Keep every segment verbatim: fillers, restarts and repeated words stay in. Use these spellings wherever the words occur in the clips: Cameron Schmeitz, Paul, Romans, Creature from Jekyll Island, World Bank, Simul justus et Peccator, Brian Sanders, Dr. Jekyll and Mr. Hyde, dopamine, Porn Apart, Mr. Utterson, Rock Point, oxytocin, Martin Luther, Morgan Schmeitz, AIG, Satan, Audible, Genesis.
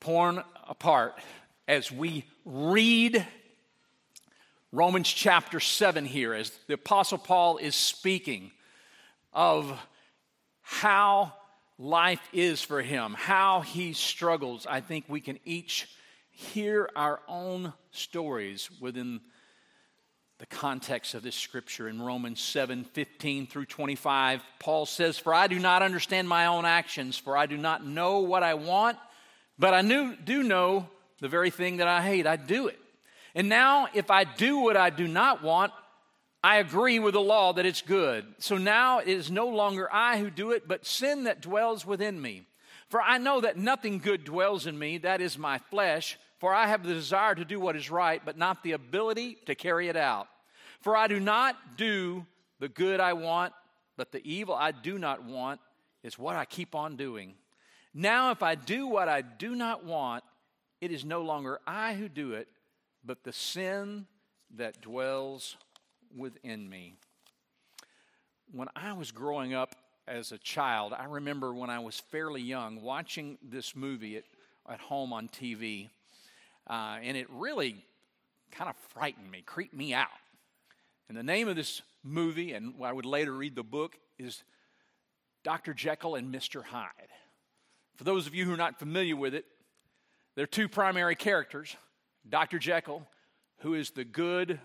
Porn Apart, as we read Romans chapter seven here, as the Apostle Paul is speaking of how life is for him, how he struggles, I think we can each hear our own stories within the context of this scripture. In Romans seven, fifteen through twenty-five, Paul says, "For I do not understand my own actions, for I do not know what I want, but I knew, do know the very thing that I hate. I do it. And now if I do what I do not want, I agree with the law that it's good. So now it is no longer I who do it, but sin that dwells within me. For I know that nothing good dwells in me, that is my flesh. For I have the desire to do what is right, but not the ability to carry it out. For I do not do the good I want, but the evil I do not want is what I keep on doing. Now if I do what I do not want, it is no longer I who do it, but the sin that dwells within me." When I was growing up as a child, I remember when I was fairly young watching this movie at, at home on T V. Uh, and it really kind of frightened me, creeped me out. And the name of this movie, and I would later read the book, is Doctor Jekyll and Mister Hyde. For those of you who are not familiar with it, there are two primary characters. Doctor Jekyll, who is the good,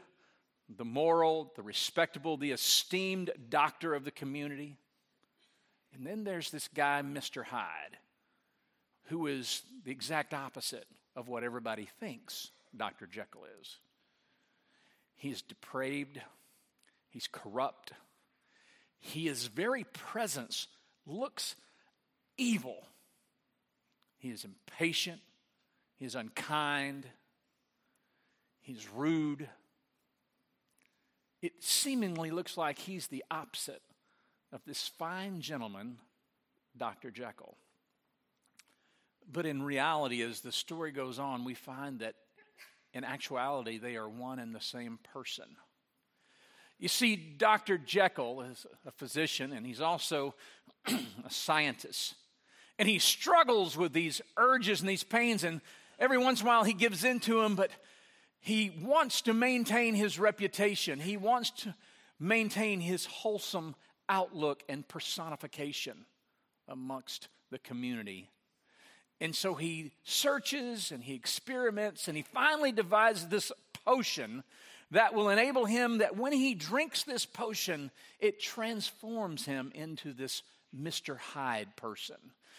the moral, the respectable, the esteemed doctor of the community. And then there's this guy, Mister Hyde, who is the exact opposite of what everybody thinks Doctor Jekyll is. He's depraved. He's corrupt. He, his very presence looks evil. He is impatient. He is unkind. He's rude. It seemingly looks like he's the opposite of this fine gentleman, Doctor Jekyll. But in reality, as the story goes on, we find that in actuality, they are one and the same person. You see, Doctor Jekyll is a physician, and he's also a scientist. And he struggles with these urges and these pains, and every once in a while he gives in to them, but he wants to maintain his reputation. He wants to maintain his wholesome outlook and personification amongst the community. And so he searches and he experiments and he finally devises this potion that will enable him that when he drinks this potion, it transforms him into this Mister Hyde person.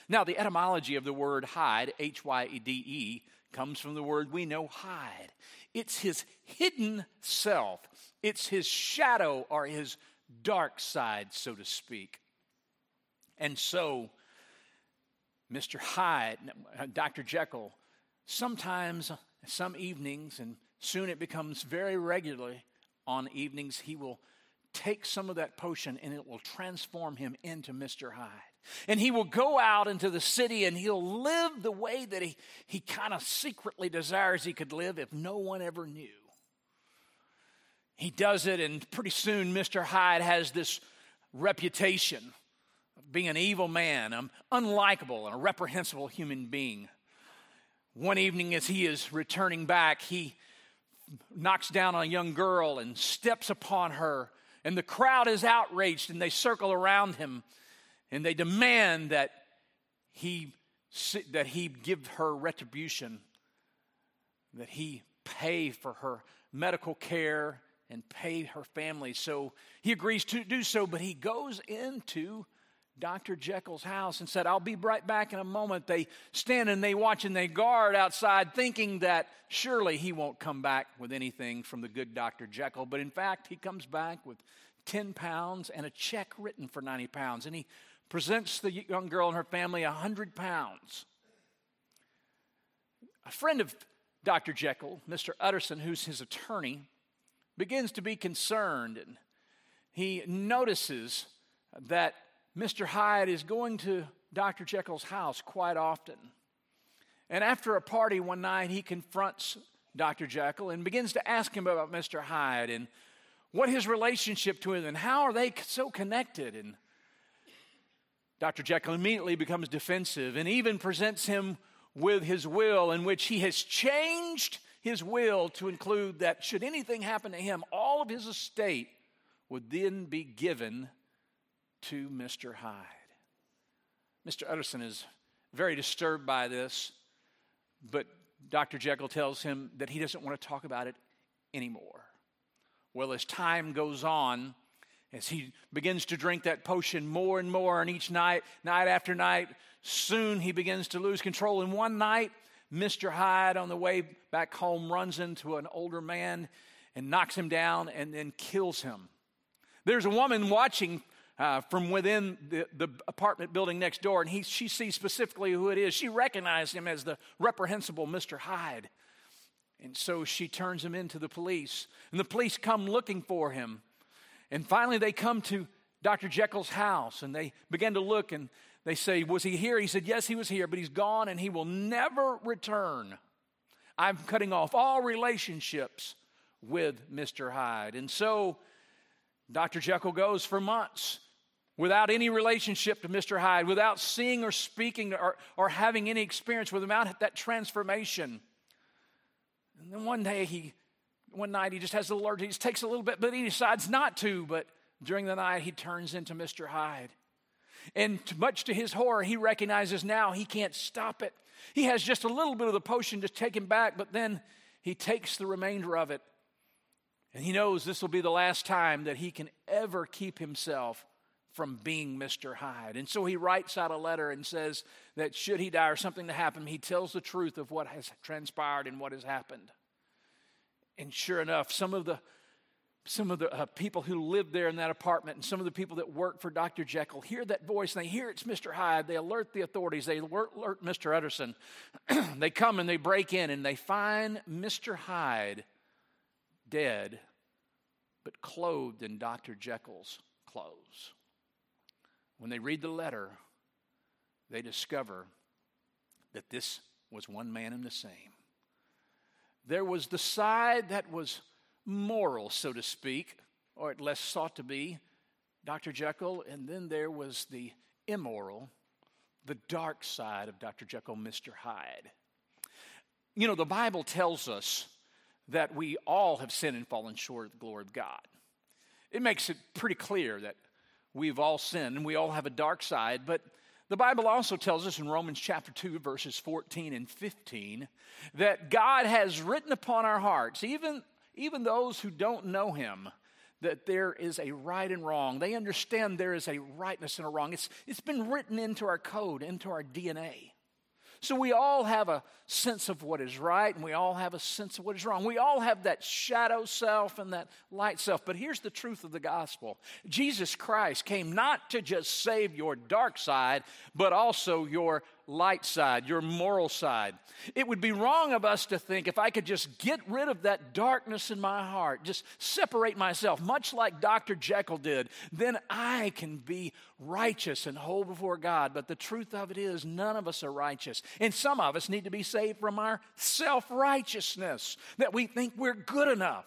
Now, the etymology of the word hide, H Y D E, comes from the word we know, hide. It's his hidden self. It's his shadow or his dark side, so to speak. And so Mister Hyde, Doctor Jekyll, sometimes, some evenings, and soon it becomes very regularly on evenings, he will take some of that potion and it will transform him into Mister Hyde. And he will go out into the city and he'll live the way that he, he kind of secretly desires he could live if no one ever knew. He does it, and pretty soon Mister Hyde has this reputation, being an evil man, an unlikable and a reprehensible human being. One evening as he is returning back, he knocks down a young girl and steps upon her. And the crowd is outraged and they circle around him. And they demand that he, that he give her retribution, that he pay for her medical care and pay her family. So he agrees to do so, but he goes into Doctor Jekyll's house and said, "I'll be right back in a moment." They stand and they watch and they guard outside, thinking that surely he won't come back with anything from the good Doctor Jekyll. But in fact, he comes back with ten pounds and a check written for ninety pounds. And he presents the young girl and her family one hundred pounds. A friend of Doctor Jekyll, Mister Utterson, who's his attorney, begins to be concerned. And he notices that Mister Hyde is going to Doctor Jekyll's house quite often. And after a party one night, he confronts Doctor Jekyll and begins to ask him about Mister Hyde and what his relationship to him and how are they so connected. And Doctor Jekyll immediately becomes defensive and even presents him with his will, in which he has changed his will to include that should anything happen to him, all of his estate would then be given to Mister Hyde. Mister Utterson is very disturbed by this, but Doctor Jekyll tells him that he doesn't want to talk about it anymore. Well, as time goes on, as he begins to drink that potion more and more, and each night, night after night, soon he begins to lose control. And one night, Mister Hyde, on the way back home, runs into an older man and knocks him down and then kills him. There's a woman watching uh, from within the, the apartment building next door, and he, she sees specifically who it is. She recognized him as the reprehensible Mister Hyde. And so she turns him into the police, and the police come looking for him. And finally, they come to Doctor Jekyll's house, and they begin to look, and they say, was he here? He said, yes, he was here, but he's gone, and he will never return. I'm cutting off all relationships with Mister Hyde. And so Doctor Jekyll goes for months without any relationship to Mister Hyde, without seeing or speaking or, or having any experience with him, without that transformation. And then one day, he, one night, he just has a little urge. He just takes a little bit, but he decides not to. But during the night, he turns into Mister Hyde. And much to his horror, he recognizes now he can't stop it. He has just a little bit of the potion to take him back, but then he takes the remainder of it. And he knows this will be the last time that he can ever keep himself from being Mister Hyde. And so he writes out a letter and says that should he die or something to happen, he tells the truth of what has transpired and what has happened. And sure enough, some of the some of the uh, people who lived there in that apartment and some of the people that worked for Doctor Jekyll hear that voice, and they hear it's Mister Hyde. They alert the authorities. They alert, alert Mister Utterson. They come and they break in, and they find Mister Hyde dead, but clothed in Doctor Jekyll's clothes. When they read the letter, they discover that this was one man and the same. There was the side that was moral, so to speak, or at least sought to be, Doctor Jekyll, and then there was the immoral, the dark side of Doctor Jekyll, Mister Hyde. You know, the Bible tells us that we all have sinned and fallen short of the glory of God. It makes it pretty clear that we've all sinned, and we all have a dark side, but the Bible also tells us in Romans chapter two, verses fourteen and fifteen, that God has written upon our hearts, even, even those who don't know him, that there is a right and wrong. They understand there is a rightness and a wrong. It's, it's been written into our code, into our D N A. So we all have a sense of what is right, and we all have a sense of what is wrong. We all have that shadow self and that light self. But here's the truth of the gospel. Jesus Christ came not to just save your dark side, but also your light side, your moral side. It would be wrong of us to think, if I could just get rid of that darkness in my heart, just separate myself, much like Doctor Jekyll did, then I can be righteous and whole before God. But the truth of it is, none of us are righteous. And some of us need to be saved from our self-righteousness, that we think we're good enough.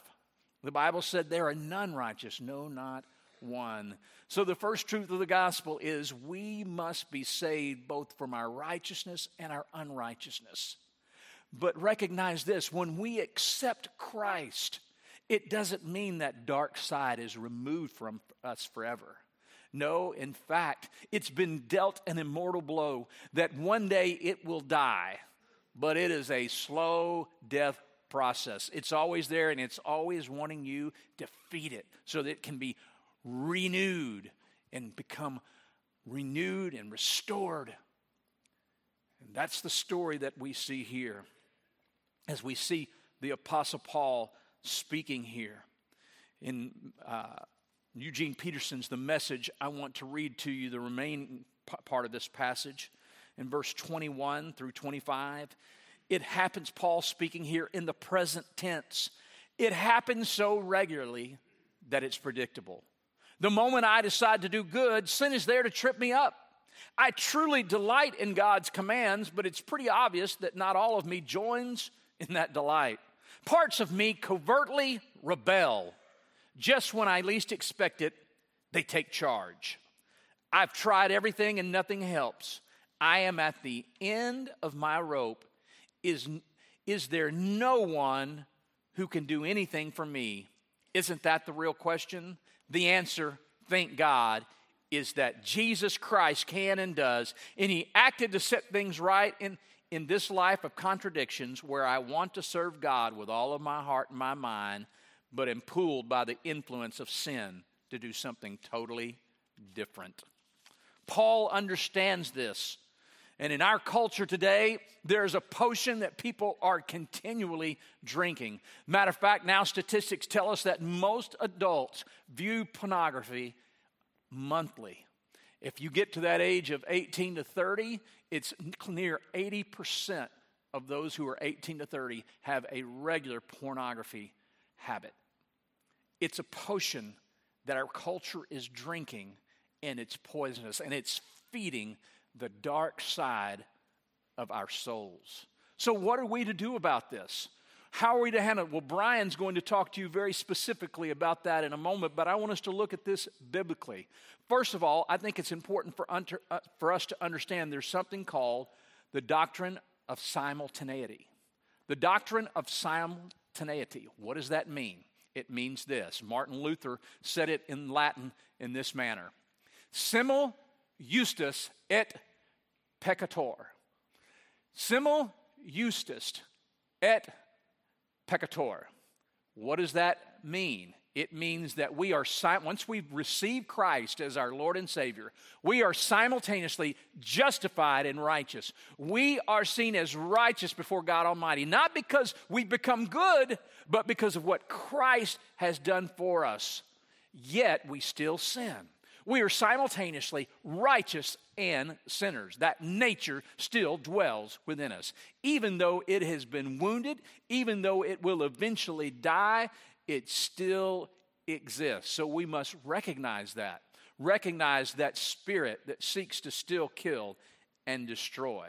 The Bible said there are none righteous, no, not one. So the first truth of the gospel is we must be saved both from our righteousness and our unrighteousness. But recognize this, when we accept Christ, it doesn't mean that dark side is removed from us forever. No, in fact, it's been dealt an immortal blow that one day it will die, but it is a slow death process. It's always there, and it's always wanting you to feed it so that it can be renewed and become renewed and restored. And that's the story that we see here as we see the Apostle Paul speaking here. In uh, Eugene Peterson's The Message, I want to read to you the remaining part of this passage in verse twenty-one through twenty-five. It happens, Paul speaking here in the present tense. It happens so regularly that it's predictable. The moment I decide to do good, sin is there to trip me up. I truly delight in God's commands, but it's pretty obvious that not all of me joins in that delight. Parts of me covertly rebel. Just when I least expect it, they take charge. I've tried everything and nothing helps. I am at the end of my rope. Is, is there no one who can do anything for me? Isn't that the real question? The answer, thank God, is that Jesus Christ can and does, and he acted to set things right in, in this life of contradictions where I want to serve God with all of my heart and my mind, but am pulled by the influence of sin to do something totally different. Paul understands this, and in our culture today, there's a potion that people are continually drinking. Matter of fact, now statistics tell us that most adults view pornography monthly. If you get to that age of eighteen to thirty, it's near eighty percent of those who are eighteen to thirty have a regular pornography habit. It's a potion that our culture is drinking, and it's poisonous, and it's feeding the dark side of our souls. So what are we to do about this? How are we to handle it? Well, Brian's going to talk to you very specifically about that in a moment, but I want us to look at this biblically. First of all, I think it's important for, under, uh, for us to understand there's something called the doctrine of simultaneity. The doctrine of simultaneity. What does that mean? It means this. Martin Luther said it in Latin in this manner. Simul justus et Peccator. Simul justus et Peccator. What does that mean? It means that we are, once we receive Christ as our Lord and Savior, we are simultaneously justified and righteous. We are seen as righteous before God Almighty, not because we've become good, but because of what Christ has done for us. Yet we still sin. We are simultaneously righteous and sinners. That nature still dwells within us. Even though it has been wounded, even though it will eventually die, it still exists. So we must recognize that. Recognize that spirit that seeks to still kill and destroy.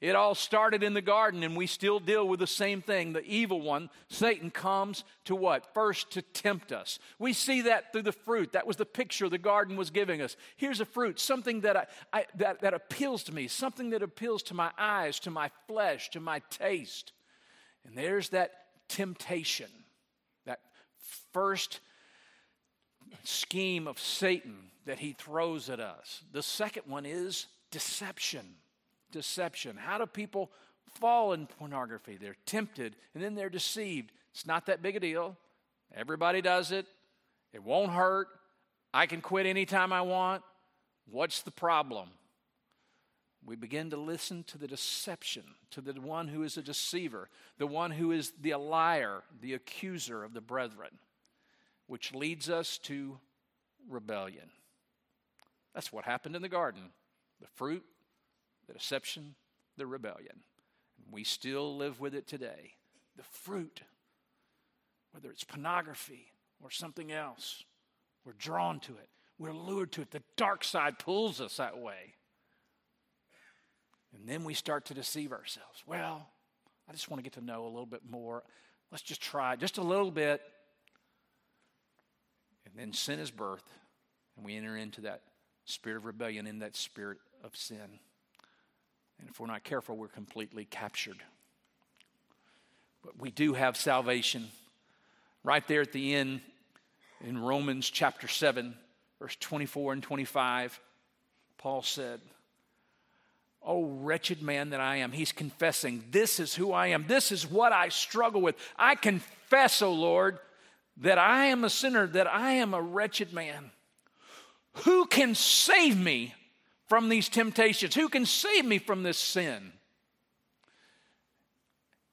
It all started in the garden, and we still deal with the same thing. The evil one, Satan, comes to what? First, to tempt us. We see that through the fruit. That was the picture the garden was giving us. Here's a fruit, something that I, I that, that appeals to me, something that appeals to my eyes, to my flesh, to my taste. And there's that temptation, that first scheme of Satan that he throws at us. The second one is deception. Deception. How do people fall in pornography? They're tempted and then they're deceived. It's not that big a deal. Everybody does it. It won't hurt. I can quit anytime I want. What's the problem? We begin to listen to the deception, to the one who is a deceiver, the one who is the liar, the accuser of the brethren, which leads us to rebellion. That's what happened in the garden. The fruit, the deception, the rebellion. We still live with it today. The fruit, whether it's pornography or something else, we're drawn to it. We're lured to it. The dark side pulls us that way. And then we start to deceive ourselves. Well, I just want to get to know a little bit more. Let's just try just a little bit. And then sin is birth, and we enter into that spirit of rebellion, in that spirit of sin. And if we're not careful, we're completely captured. But we do have salvation. Right there at the end in Romans chapter seven, verse twenty-four and twenty-five, Paul said, "Oh, wretched man that I am." He's confessing, this is who I am. This is what I struggle with. I confess, O Lord, that I am a sinner, that I am a wretched man. Who can save me from these temptations? Who can save me from this sin?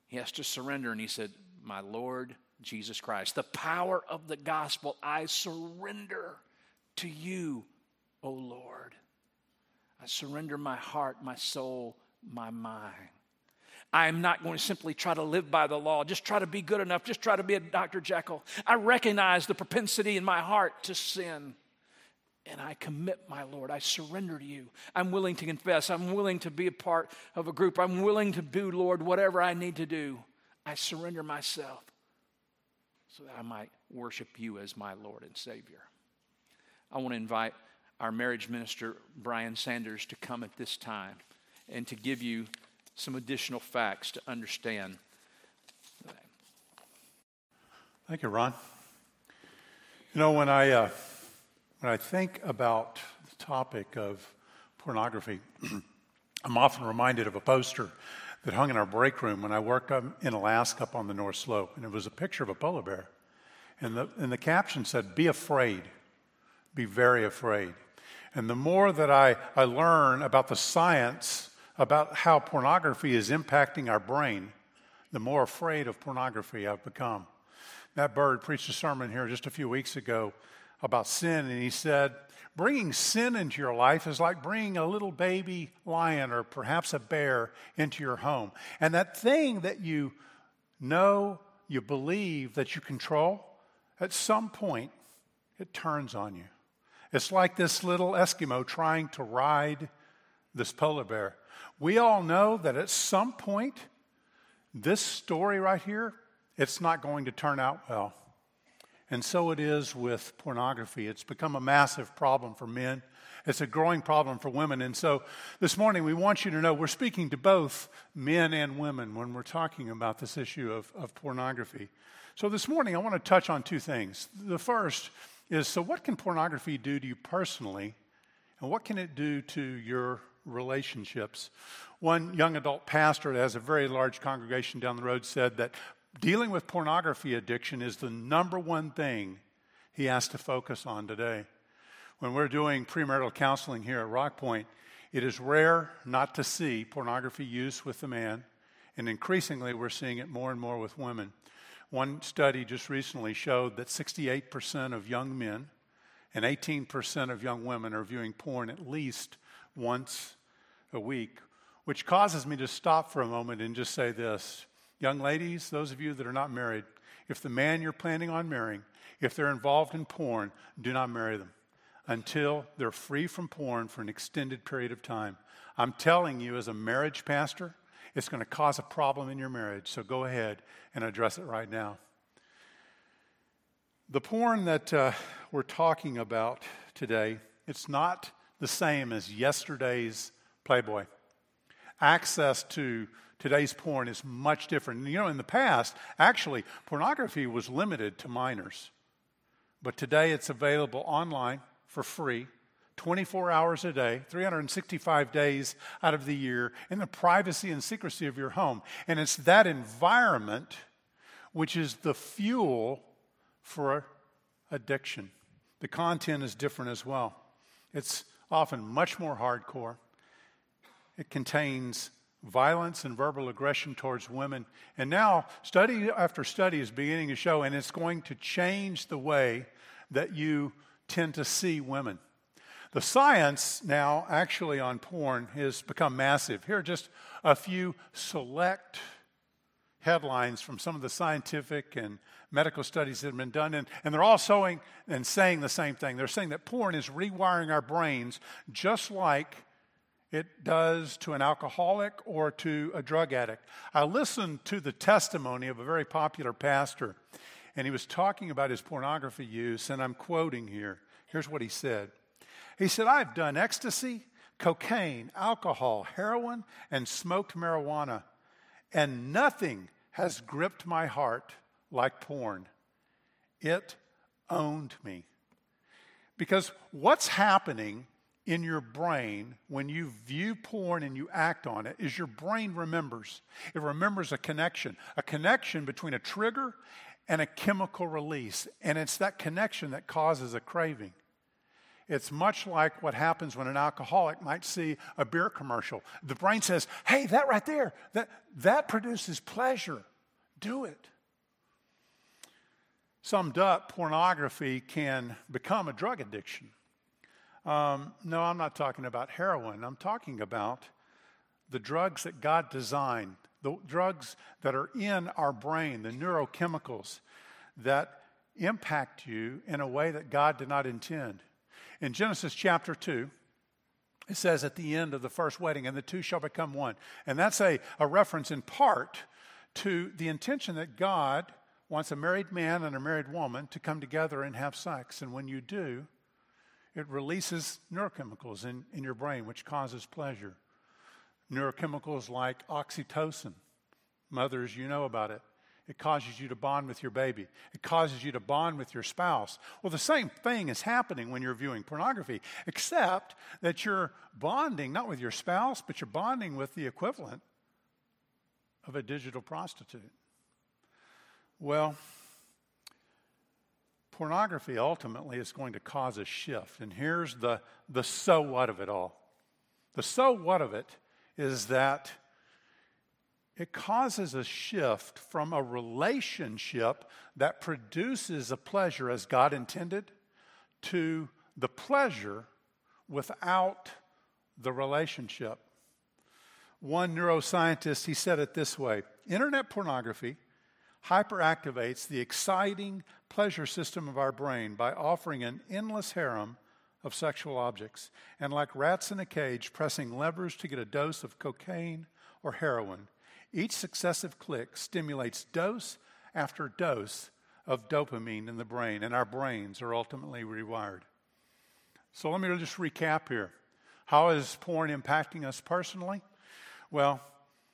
He has to surrender, and he said, "My Lord Jesus Christ, the power of the gospel, I surrender to you, O Lord. I surrender my heart, my soul, my mind. I am not going to simply try to live by the law, just try to be good enough, just try to be a Doctor Jekyll. I recognize the propensity in my heart to sin. And I commit, my Lord, I surrender to you. I'm willing to confess. I'm willing to be a part of a group. I'm willing to do, Lord, whatever I need to do. I surrender myself so that I might worship you as my Lord and Savior." I want to invite our marriage minister, Brian Sanders, to come at this time. and to give you some additional facts to understand. Thank you, Ron. You know, when I uh, when I think about the topic of pornography, I'm often reminded of a poster that hung in our break room when I worked in Alaska up on the North Slope, and it was a picture of a polar bear. And the, and the caption said, "Be afraid, be very afraid." And the more that I, I learn about the science, about how pornography is impacting our brain, the more afraid of pornography I've become. That bird preached a sermon here just a few weeks ago about sin, and he said, bringing sin into your life is like bringing a little baby lion or perhaps a bear into your home. And that thing that you know, you believe, that you control, at some point, it turns on you. It's like this little Eskimo trying to ride this polar bear. We all know that at some point, this story right here, it's not going to turn out well. And so it is with pornography. It's become a massive problem for men. It's a growing problem for women. And so this morning, we want you to know we're speaking to both men and women when we're talking about this issue of, of pornography. So this morning, I want to touch on two things. The first is, so what can pornography do to you personally, and what can it do to your relationships? One young adult pastor that has a very large congregation down the road said that dealing with pornography addiction is the number one thing he has to focus on today. When we're doing premarital counseling here at Rock Point, it is rare not to see pornography use with the man, and increasingly we're seeing it more and more with women. One study just recently showed that sixty-eight percent of young men and eighteen percent of young women are viewing porn at least once a week, which causes me to stop for a moment and just say this. Young ladies, those of you that are not married, if the man you're planning on marrying, if they're involved in porn, do not marry them until they're free from porn for an extended period of time. I'm telling you, as a marriage pastor, it's going to cause a problem in your marriage, so go ahead and address it right now. The porn that uh, we're talking about today, it's not the same as yesterday's Playboy. Access to today's porn is much different. You know, in the past, actually, pornography was limited to minors. But today it's available online for free, twenty-four hours a day, three hundred sixty-five days out of the year, in the privacy and secrecy of your home. And it's that environment which is the fuel for addiction. The content is different as well. It's often much more hardcore. It contains violence and verbal aggression towards women. And now, study after study is beginning to show, and it's going to change the way that you tend to see women. The science now actually on porn has become massive. Here are just a few select headlines from some of the scientific and medical studies that have been done. And, and they're all showing and saying the same thing. They're saying that porn is rewiring our brains just like it does to an alcoholic or to a drug addict. I listened to the testimony of a very popular pastor, and he was talking about his pornography use, and I'm quoting here. Here's what he said. He said, "I've done ecstasy, cocaine, alcohol, heroin, and smoked marijuana, and nothing has gripped my heart like porn. It owned me." Because what's happening in your brain when you view porn and you act on it is your brain remembers. It remembers a connection, a connection between a trigger and a chemical release. And it's that connection that causes a craving. It's much like what happens when an alcoholic might see a beer commercial. The brain says, hey, that right there, that, that produces pleasure. Do it. Summed up, pornography can become a drug addiction. Um, no, I'm not talking about heroin. I'm talking about the drugs that God designed, the drugs that are in our brain, the neurochemicals that impact you in a way that God did not intend. In Genesis chapter two, it says at the end of the first wedding, and the two shall become one. And that's a, a reference in part to the intention that God wants a married man and a married woman to come together and have sex. And when you do, it releases neurochemicals in, in your brain, which causes pleasure. neurochemicals like oxytocin. Mothers, you know about it. It causes you to bond with your baby. It causes you to bond with your spouse. Well, the same thing is happening when you're viewing pornography, except that you're bonding, not with your spouse, but you're bonding with the equivalent of a digital prostitute. Well, pornography ultimately is going to cause a shift. And here's the, the so what of it all. The so what of it is that it causes a shift from a relationship that produces a pleasure as God intended to the pleasure without the relationship. One neuroscientist, he said it this way: internet pornography hyperactivates the exciting pleasure system of our brain by offering an endless harem of sexual objects, and like rats in a cage, pressing levers to get a dose of cocaine or heroin. Each successive click stimulates dose after dose of dopamine in the brain, and our brains are ultimately rewired. So let me just recap here. How is porn impacting us personally? Well,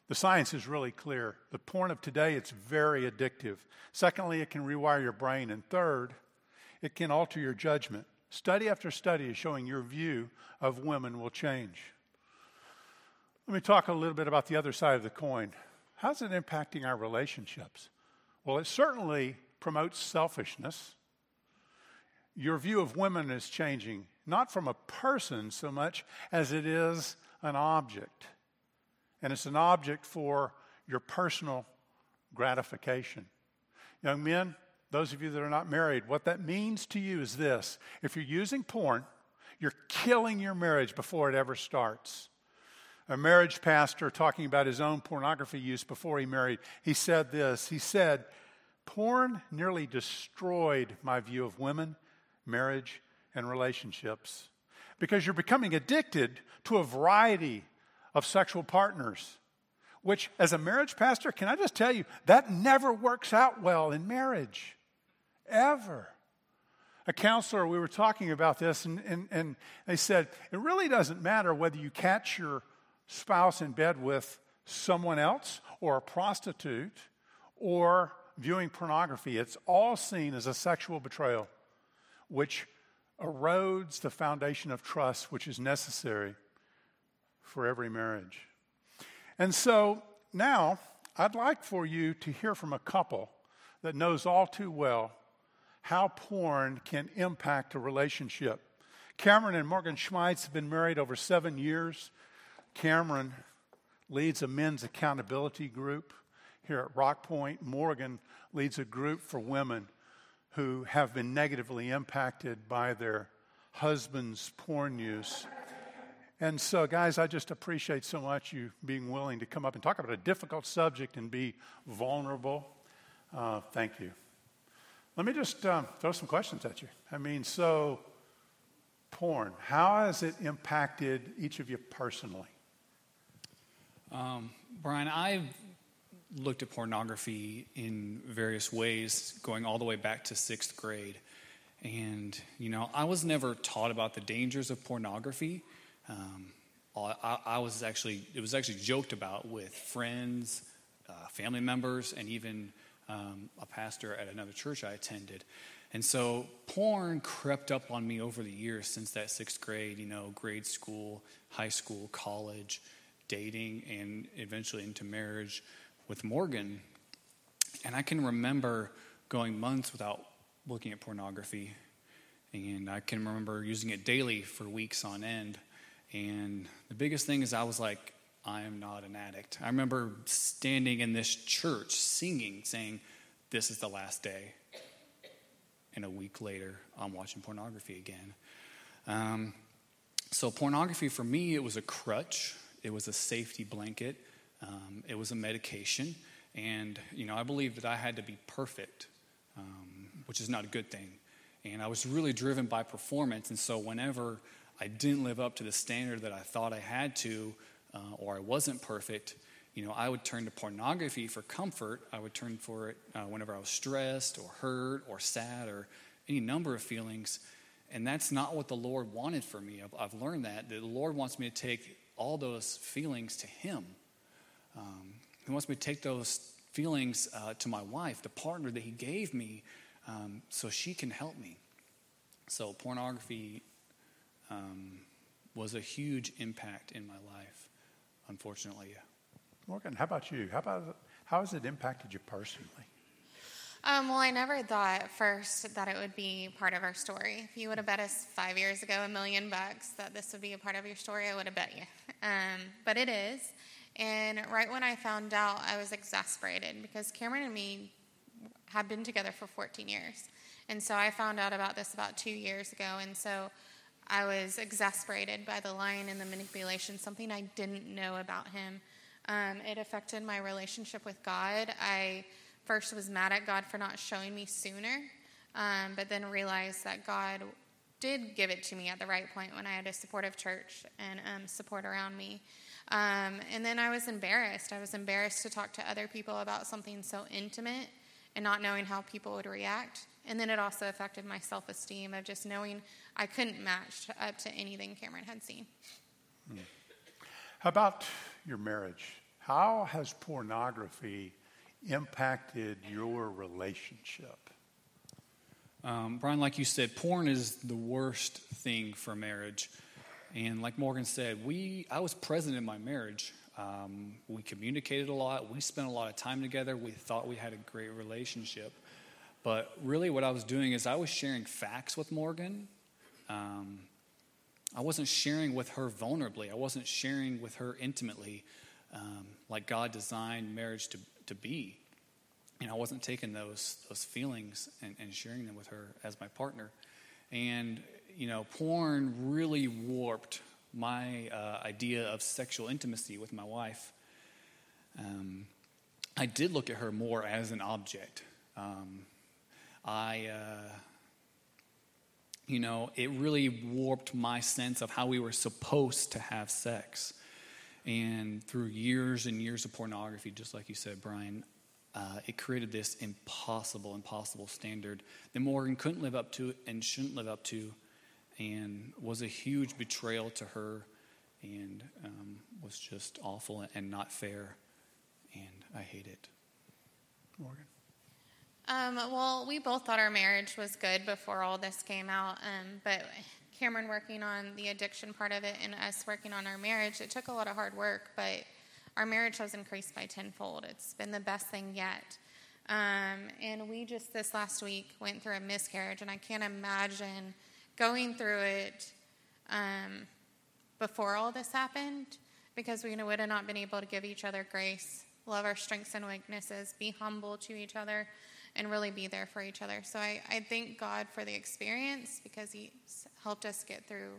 the science is really clear. The porn of today, it's very addictive. Secondly, it can rewire your brain. And third, it can alter your judgment. Study after study is showing your view of women will change. Let me talk a little bit about the other side of the coin. How's it impacting our relationships? Well, it certainly promotes selfishness. Your view of women is changing, not from a person so much as it is an object. And it's an object for your personal gratification. Young men, those of you that are not married, what that means to you is this: if you're using porn, you're killing your marriage before it ever starts. A marriage pastor talking about his own pornography use before he married, he said this. He said, "Porn nearly destroyed my view of women, marriage, and relationships, because you're becoming addicted to a variety of sexual partners," which, as a marriage pastor, can I just tell you, that never works out well in marriage, ever. A counselor, we were talking about this, and, and, and they said, it really doesn't matter whether you catch your spouse in bed with someone else or a prostitute or viewing pornography. It's all seen as a sexual betrayal, which erodes the foundation of trust, which is necessary for every marriage. And so now I'd like for you to hear from a couple that knows all too well how porn can impact a relationship. Cameron and Morgan Schmeitz have been married over seven years. Cameron leads a men's accountability group here at Rock Point. Morgan leads a group for women who have been negatively impacted by their husband's porn use. And so, guys, I just appreciate so much you being willing to come up and talk about a difficult subject and be vulnerable. Uh, thank you. Let me just um, throw some questions at you. I mean, so porn, how has it impacted each of you personally? Um, Brian, I've looked at pornography in various ways, going all the way back to sixth grade. And, you know, I was never taught about the dangers of pornography. Um, I, I was actually, it was actually joked about with friends, uh, family members, and even um, a pastor at another church I attended. And so porn crept up on me over the years since that sixth grade, you know, grade school, high school, college, dating, and eventually into marriage with Morgan. And I can remember going months without looking at pornography. And I can remember using it daily for weeks on end. And the biggest thing is I was like, I am not an addict. I remember standing in this church singing, saying, "This is the last day." And a week later, I'm watching pornography again. Um, so pornography for me, it was a crutch. It was a safety blanket. Um, it was a medication. And, you know, I believed that I had to be perfect, um, which is not a good thing. And I was really driven by performance. And so whenever I didn't live up to the standard that I thought I had to, uh, or I wasn't perfect, you know, I would turn to pornography for comfort. I would turn for it uh, whenever I was stressed or hurt or sad or any number of feelings. And that's not what the Lord wanted for me. I've, I've learned that. The Lord wants me to take all those feelings to him. Um, he wants me to take those feelings uh, to my wife, the partner that he gave me, um, so she can help me. So pornography um, was a huge impact in my life, unfortunately. Morgan, how about you? How about how has it impacted you personally? Um, well, I never thought at first that it would be part of our story. If you would have bet us five years ago a million bucks that this would be a part of your story, I would have bet you. Um, but it is. And right when I found out, I was exasperated because Cameron and me had been together for fourteen years. And so I found out about this about two years ago. And so I was exasperated by the lying and the manipulation, something I didn't know about him. Um, it affected my relationship with God. I... First, was mad at God for not showing me sooner, um, but then realized that God did give it to me at the right point when I had a supportive church and um, support around me. Um, and then I was embarrassed. I was embarrassed to talk to other people about something so intimate and not knowing how people would react. And then it also affected my self-esteem of just knowing I couldn't match up to anything Cameron had seen. Hmm. How about your marriage? How has pornography impacted your relationship? Um, Brian, like you said, porn is the worst thing for marriage. And like Morgan said, we I was present in my marriage. Um, we communicated a lot. We spent a lot of time together. We thought we had a great relationship. But really what I was doing is I was sharing facts with Morgan. Um, I wasn't sharing with her vulnerably. I wasn't sharing with her intimately, um, like God designed marriage to to be. And I wasn't taking those those feelings and, and sharing them with her as my partner. And, you know, porn really warped my uh, idea of sexual intimacy with my wife. Um, I did look at her more as an object. Um, I, uh, you know, it really warped my sense of how we were supposed to have sex. And through years and years of pornography, just like you said, Brian, uh, it created this impossible, impossible standard that Morgan couldn't live up to and shouldn't live up to, and was a huge betrayal to her, and um, was just awful and not fair, and I hate it. Morgan? Um, well, we both thought our marriage was good before all this came out, um, but Cameron working on the addiction part of it and us working on our marriage, it took a lot of hard work, but our marriage has increased by tenfold. It's been the best thing yet. Um, and we just this last week went through a miscarriage, and I can't imagine going through it um, before all this happened, because we would have not been able to give each other grace, love our strengths and weaknesses, be humble to each other, and really be there for each other. So I, I thank God for the experience, because he's helped us get through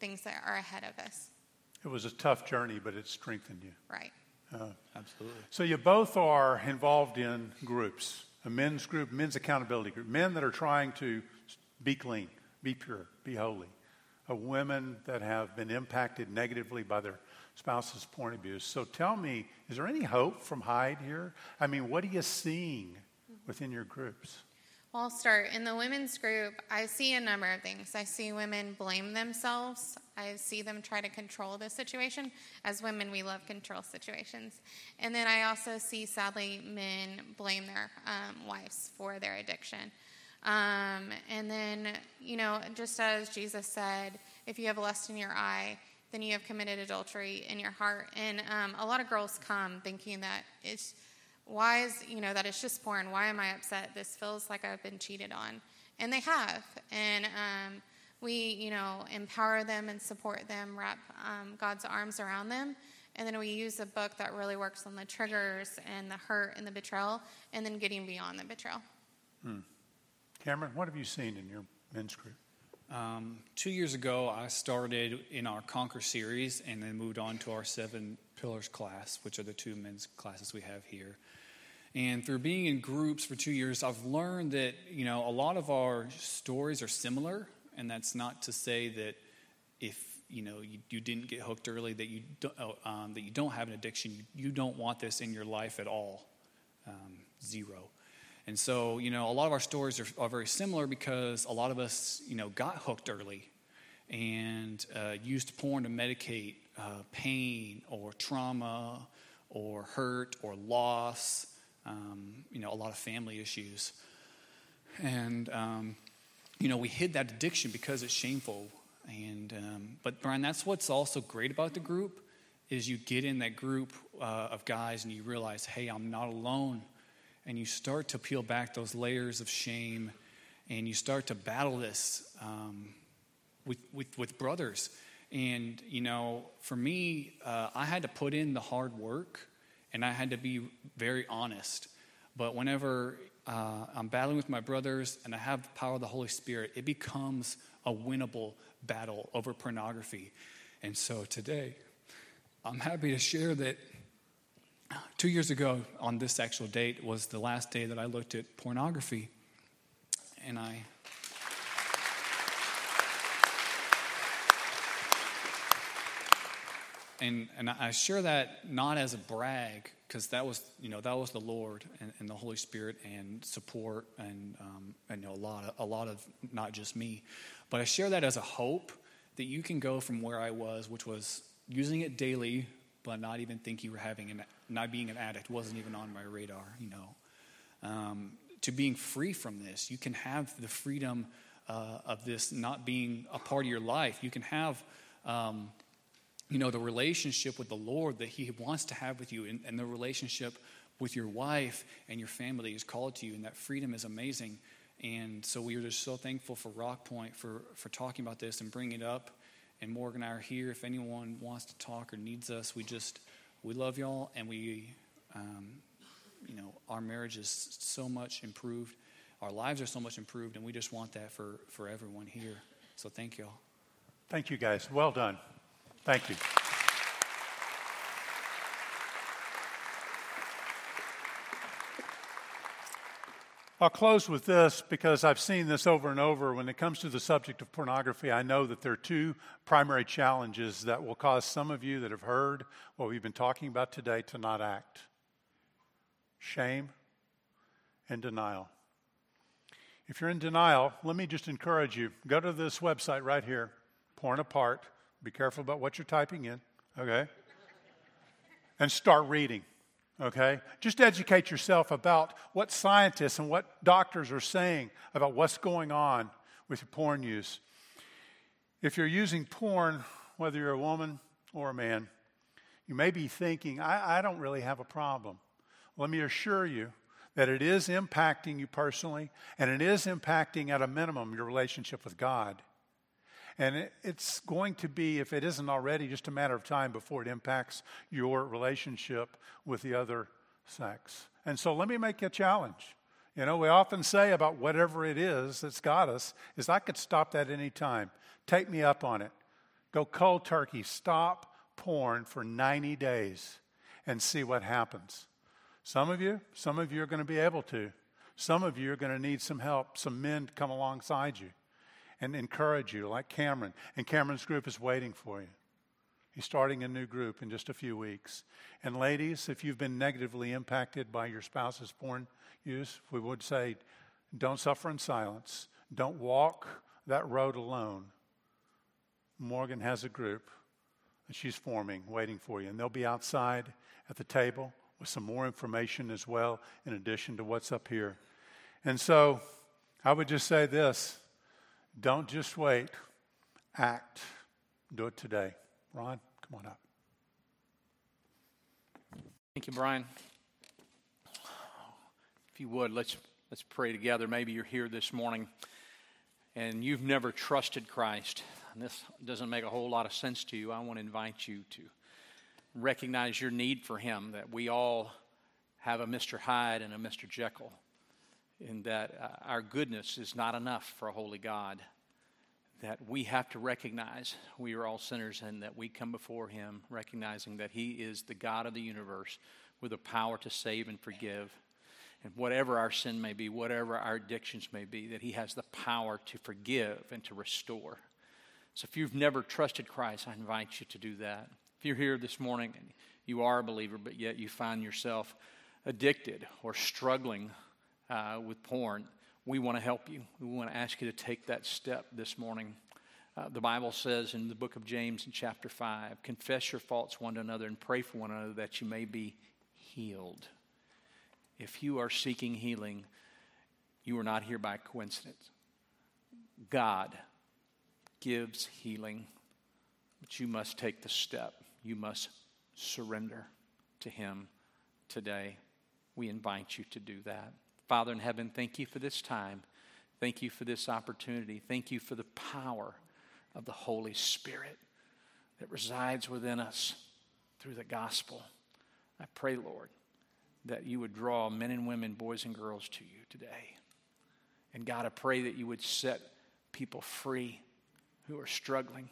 things that are ahead of us. It was a tough journey, but it strengthened you. Right. Uh, Absolutely. So you both are involved in groups, a men's group, men's accountability group, men that are trying to be clean, be pure, be holy, a women that have been impacted negatively by their spouse's porn abuse. So tell me, is there any hope from Hyde here? I mean, what are you seeing within your groups? Well, I'll start. In the women's group, I see a number of things. I see women blame themselves. I see them try to control the situation. As women, we love control situations. And then I also see, sadly, men blame their um, wives for their addiction. Um, and then, you know, just as Jesus said, if you have lust in your eye, then you have committed adultery in your heart. And um, a lot of girls come thinking that it's, why is, you know, that it's just porn. Why am I upset? This feels like I've been cheated on. And they have. And um, we, you know, empower them and support them, wrap um, God's arms around them. And then we use a book that really works on the triggers and the hurt and the betrayal, and then getting beyond the betrayal. Hmm. Cameron, what have you seen in your men's group? Um, two years ago, I started in our Conquer series and then moved on to our Seven Pillars class, which are the two men's classes we have here. And through being in groups for two years, I've learned that, you know, a lot of our stories are similar. And that's not to say that if, you know, you, you didn't get hooked early, that you don't, um, that you don't have an addiction. You, you don't want this in your life at all. Um, zero. And so, you know, a lot of our stories are, are very similar, because a lot of us, you know, got hooked early and uh, used porn to medicate uh, pain or trauma or hurt or loss, um, you know, a lot of family issues. And, um, you know, we hid that addiction because it's shameful. And um, but, Brian, that's what's also great about the group is you get in that group uh, of guys and you realize, hey, I'm not alone. And you start to peel back those layers of shame and you start to battle this um, with, with with brothers. And, you know, for me, uh, I had to put in the hard work and I had to be very honest. But whenever uh, I'm battling with my brothers and I have the power of the Holy Spirit, it becomes a winnable battle over pornography. And so today, I'm happy to share that two years ago on this actual date was the last day that I looked at pornography. And I and and I share that not as a brag, because that was, you know, that was the Lord and, and the Holy Spirit and support and um, and you know, a lot of, a lot of not just me, but I share that as a hope that you can go from where I was, which was using it daily, but not even think you were having an not being an addict wasn't even on my radar, you know, um, to being free from this. You can have the freedom uh, of this not being a part of your life. You can have, um, you know, the relationship with the Lord that He wants to have with you, and, and the relationship with your wife and your family is called to you, and that freedom is amazing. And so we are just so thankful for Rock Point for, for talking about this and bringing it up. And Morgan and I are here. If anyone wants to talk or needs us, we just, we love y'all. And we, um, you know, our marriage is so much improved. Our lives are so much improved. And we just want that for, for everyone here. So thank y'all. Thank you, guys. Well done. Thank you. I'll close with this because I've seen this over and over. When it comes to the subject of pornography, I know that there are two primary challenges that will cause some of you that have heard what we've been talking about today to not act. Shame and denial. If you're in denial, let me just encourage you. Go to this website right here, Porn Apart. Be careful about what you're typing in, okay? And start reading. Okay? Just educate yourself about what scientists and what doctors are saying about what's going on with your porn use. If you're using porn, whether you're a woman or a man, you may be thinking, I, I don't really have a problem. Let me assure you that it is impacting you personally, and it is impacting at a minimum your relationship with God. And it's going to be, if it isn't already, just a matter of time before it impacts your relationship with the other sex. And so let me make a challenge. You know, we often say about whatever it is that's got us, is I could stop that any time. Take me up on it. Go cold turkey. Stop porn for ninety days and see what happens. Some of you, some of you are going to be able to. Some of you are going to need some help, some men to come alongside you and encourage you, like Cameron. And Cameron's group is waiting for you. He's starting a new group in just a few weeks. And ladies, if you've been negatively impacted by your spouse's porn use, we would say, don't suffer in silence. Don't walk that road alone. Morgan has a group that she's forming, waiting for you. And they'll be outside at the table with some more information as well, in addition to what's up here. And so I would just say this. Don't just wait. Act. Do it today. Ron, come on up. Thank you, Brian. If you would, let's let's pray together. Maybe you're here this morning and you've never trusted Christ. And this doesn't make a whole lot of sense to you. I want to invite you to recognize your need for Him, that we all have a Mister Hyde and a Mister Jekyll. In that our goodness is not enough for a holy God, that we have to recognize we are all sinners and that we come before Him recognizing that He is the God of the universe with the power to save and forgive. And whatever our sin may be, whatever our addictions may be, that He has the power to forgive and to restore. So if you've never trusted Christ, I invite you to do that. If you're here this morning and you are a believer, but yet you find yourself addicted or struggling Uh, with porn, we want to help you. We want to ask you to take that step this morning Uh, the Bible says in the book of James in chapter five, confess your faults one to another and pray for one another that you may be healed. If you are seeking healing, you are not here by coincidence. God gives healing, but you must take the step. You must surrender to Him today. We invite you to do that. Father in heaven, thank you for this time. Thank you for this opportunity. Thank you for the power of the Holy Spirit that resides within us through the gospel. I pray, Lord, that you would draw men and women, boys and girls to you today. And God, I pray that you would set people free who are struggling,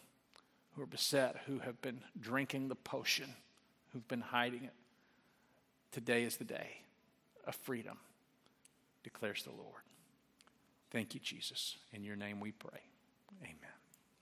who are beset, who have been drinking the potion, who've been hiding it. Today is the day of freedom, declares the Lord. Thank you, Jesus. In your name we pray. Amen.